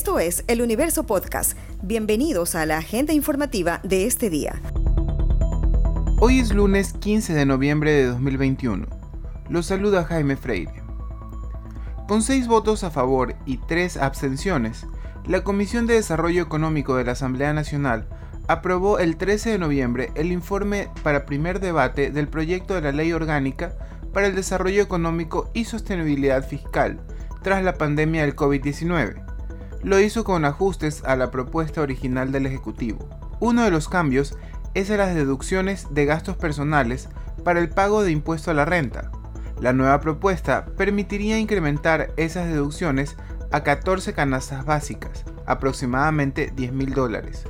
Esto es El Universo Podcast. Bienvenidos a la agenda informativa de este día. Hoy es lunes 15 de noviembre de 2021. Los saluda Jaime Freire. Con 6 votos a favor y 3 abstenciones, la Comisión de Desarrollo Económico de la Asamblea Nacional aprobó el 13 de noviembre el informe para primer debate del proyecto de la Ley Orgánica para el Desarrollo Económico y Sostenibilidad Fiscal tras la pandemia del COVID-19. Lo hizo con ajustes a la propuesta original del Ejecutivo. Uno de los cambios es a las deducciones de gastos personales para el pago de impuesto a la renta. La nueva propuesta permitiría incrementar esas deducciones a 14 canastas básicas, aproximadamente $10,000,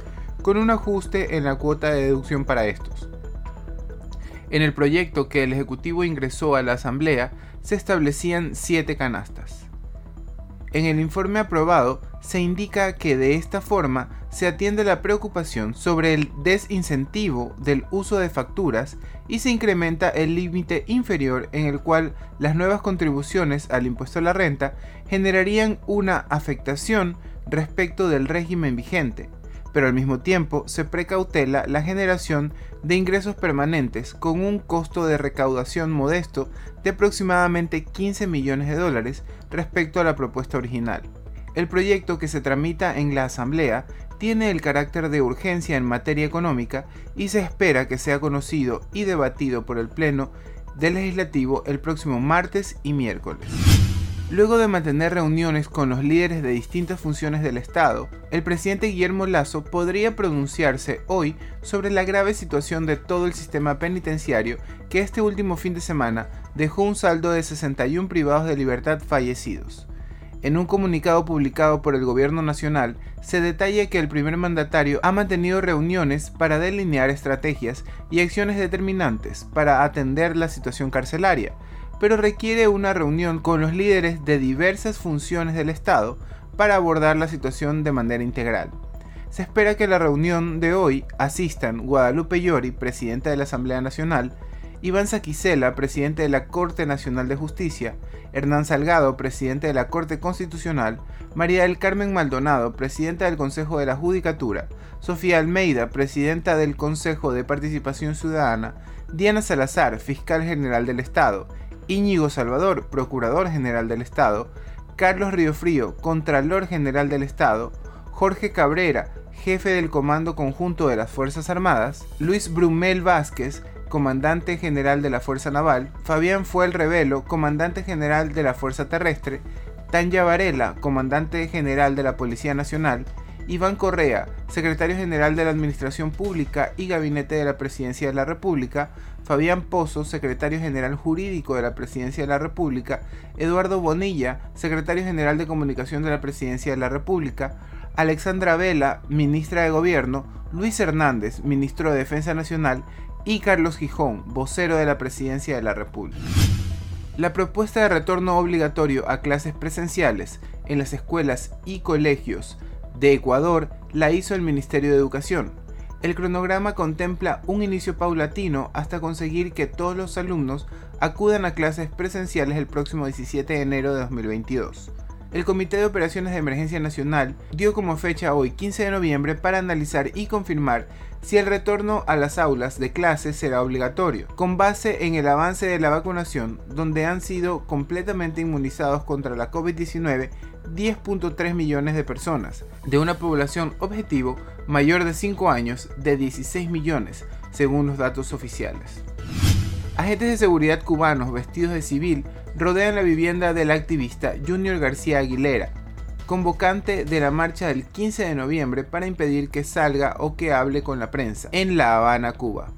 con un ajuste en la cuota de deducción para estos. En el proyecto que el Ejecutivo ingresó a la Asamblea se establecían 7 canastas. En el informe aprobado se indica que de esta forma se atiende la preocupación sobre el desincentivo del uso de facturas y se incrementa el límite inferior en el cual las nuevas contribuciones al impuesto a la renta generarían una afectación respecto del régimen vigente, pero al mismo tiempo se precautela la generación de ingresos permanentes con un costo de recaudación modesto de aproximadamente $15 millones respecto a la propuesta original. El proyecto que se tramita en la Asamblea tiene el carácter de urgencia en materia económica y se espera que sea conocido y debatido por el Pleno del Legislativo el próximo martes y miércoles. Luego de mantener reuniones con los líderes de distintas funciones del Estado, el presidente Guillermo Lazo podría pronunciarse hoy sobre la grave situación de todo el sistema penitenciario que este último fin de semana dejó un saldo de 61 privados de libertad fallecidos. En un comunicado publicado por el Gobierno Nacional, se detalla que el primer mandatario ha mantenido reuniones para delinear estrategias y acciones determinantes para atender la situación carcelaria, pero requiere una reunión con los líderes de diversas funciones del Estado para abordar la situación de manera integral. Se espera que a la reunión de hoy asistan Guadalupe Llori, presidenta de la Asamblea Nacional, Iván Saquicela, presidente de la Corte Nacional de Justicia, Hernán Salgado, presidente de la Corte Constitucional, María del Carmen Maldonado, presidenta del Consejo de la Judicatura, Sofía Almeida, presidenta del Consejo de Participación Ciudadana, Diana Salazar, fiscal general del Estado, Íñigo Salvador, procurador general del Estado, Carlos Río Frío, contralor general del Estado, Jorge Cabrera, jefe del Comando Conjunto de las Fuerzas Armadas, Luis Brumel Vázquez, comandante general de la Fuerza Naval, Fabián Fuel Revelo, comandante general de la Fuerza Terrestre, Tanja Varela, comandante general de la Policía Nacional, Iván Correa, secretario general de la Administración Pública y Gabinete de la Presidencia de la República, Fabián Pozo, secretario general jurídico de la Presidencia de la República, Eduardo Bonilla, secretario general de Comunicación de la Presidencia de la República, Alexandra Vela, ministra de Gobierno, Luis Hernández, ministro de Defensa Nacional, y Carlos Gijón, vocero de la Presidencia de la República. La propuesta de retorno obligatorio a clases presenciales en las escuelas y colegios de Ecuador la hizo el Ministerio de Educación. El cronograma contempla un inicio paulatino hasta conseguir que todos los alumnos acudan a clases presenciales el próximo 17 de enero de 2022. El Comité de Operaciones de Emergencia Nacional dio como fecha hoy 15 de noviembre para analizar y confirmar si el retorno a las aulas de clases será obligatorio, con base en el avance de la vacunación, donde han sido completamente inmunizados contra la COVID-19 10.3 millones de personas, de una población objetivo mayor de 5 años de 16 millones, según los datos oficiales. Agentes de seguridad cubanos vestidos de civil rodean la vivienda del activista Junior García Aguilera, convocante de la marcha del 15 de noviembre para impedir que salga o que hable con la prensa, en La Habana, Cuba.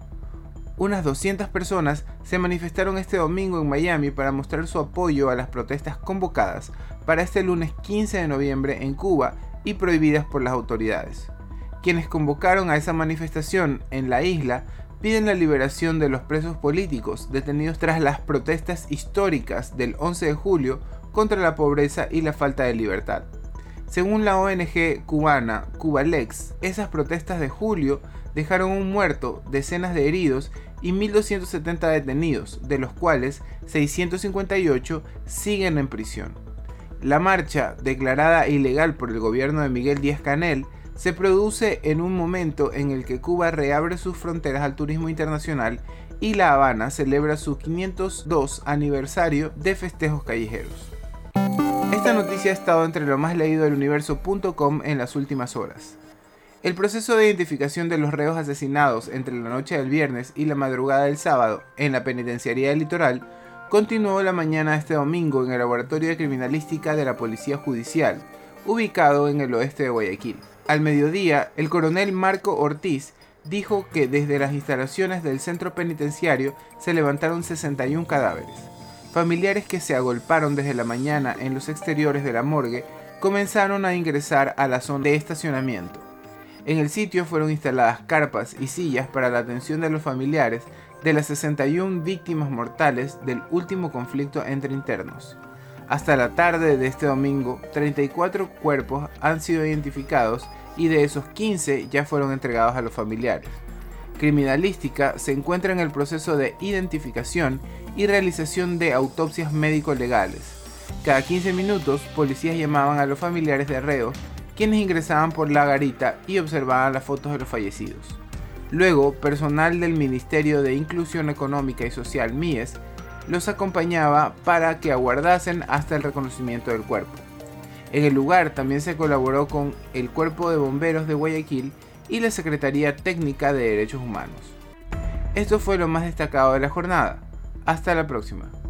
Unas 200 personas se manifestaron este domingo en Miami para mostrar su apoyo a las protestas convocadas para este lunes 15 de noviembre en Cuba y prohibidas por las autoridades. Quienes convocaron a esa manifestación en la isla piden la liberación de los presos políticos detenidos tras las protestas históricas del 11 de julio contra la pobreza y la falta de libertad. Según la ONG cubana Cubalex, esas protestas de julio dejaron un muerto, decenas de heridos y 1.270 detenidos, de los cuales 658 siguen en prisión. La marcha, declarada ilegal por el gobierno de Miguel Díaz-Canel, se produce en un momento en el que Cuba reabre sus fronteras al turismo internacional y La Habana celebra su 502 aniversario de festejos callejeros. Esta noticia ha estado entre lo más leído del universo.com en las últimas horas. El proceso de identificación de los reos asesinados entre la noche del viernes y la madrugada del sábado en la penitenciaría del Litoral continuó la mañana de este domingo en el laboratorio de criminalística de la Policía Judicial, ubicado en el oeste de Guayaquil. Al mediodía, el coronel Marco Ortiz dijo que desde las instalaciones del centro penitenciario se levantaron 61 cadáveres. Familiares que se agolparon desde la mañana en los exteriores de la morgue comenzaron a ingresar a la zona de estacionamiento. En el sitio fueron instaladas carpas y sillas para la atención de los familiares de las 61 víctimas mortales del último conflicto entre internos. Hasta la tarde de este domingo, 34 cuerpos han sido identificados y de esos 15 ya fueron entregados a los familiares. Criminalística se encuentra en el proceso de identificación y realización de autopsias médico-legales. Cada 15 minutos, policías llamaban a los familiares de reos, quienes ingresaban por la garita y observaban las fotos de los fallecidos. Luego, personal del Ministerio de Inclusión Económica y Social, MIES, los acompañaba para que aguardasen hasta el reconocimiento del cuerpo. En el lugar también se colaboró con el Cuerpo de Bomberos de Guayaquil y la Secretaría Técnica de Derechos Humanos. Esto fue lo más destacado de la jornada. Hasta la próxima.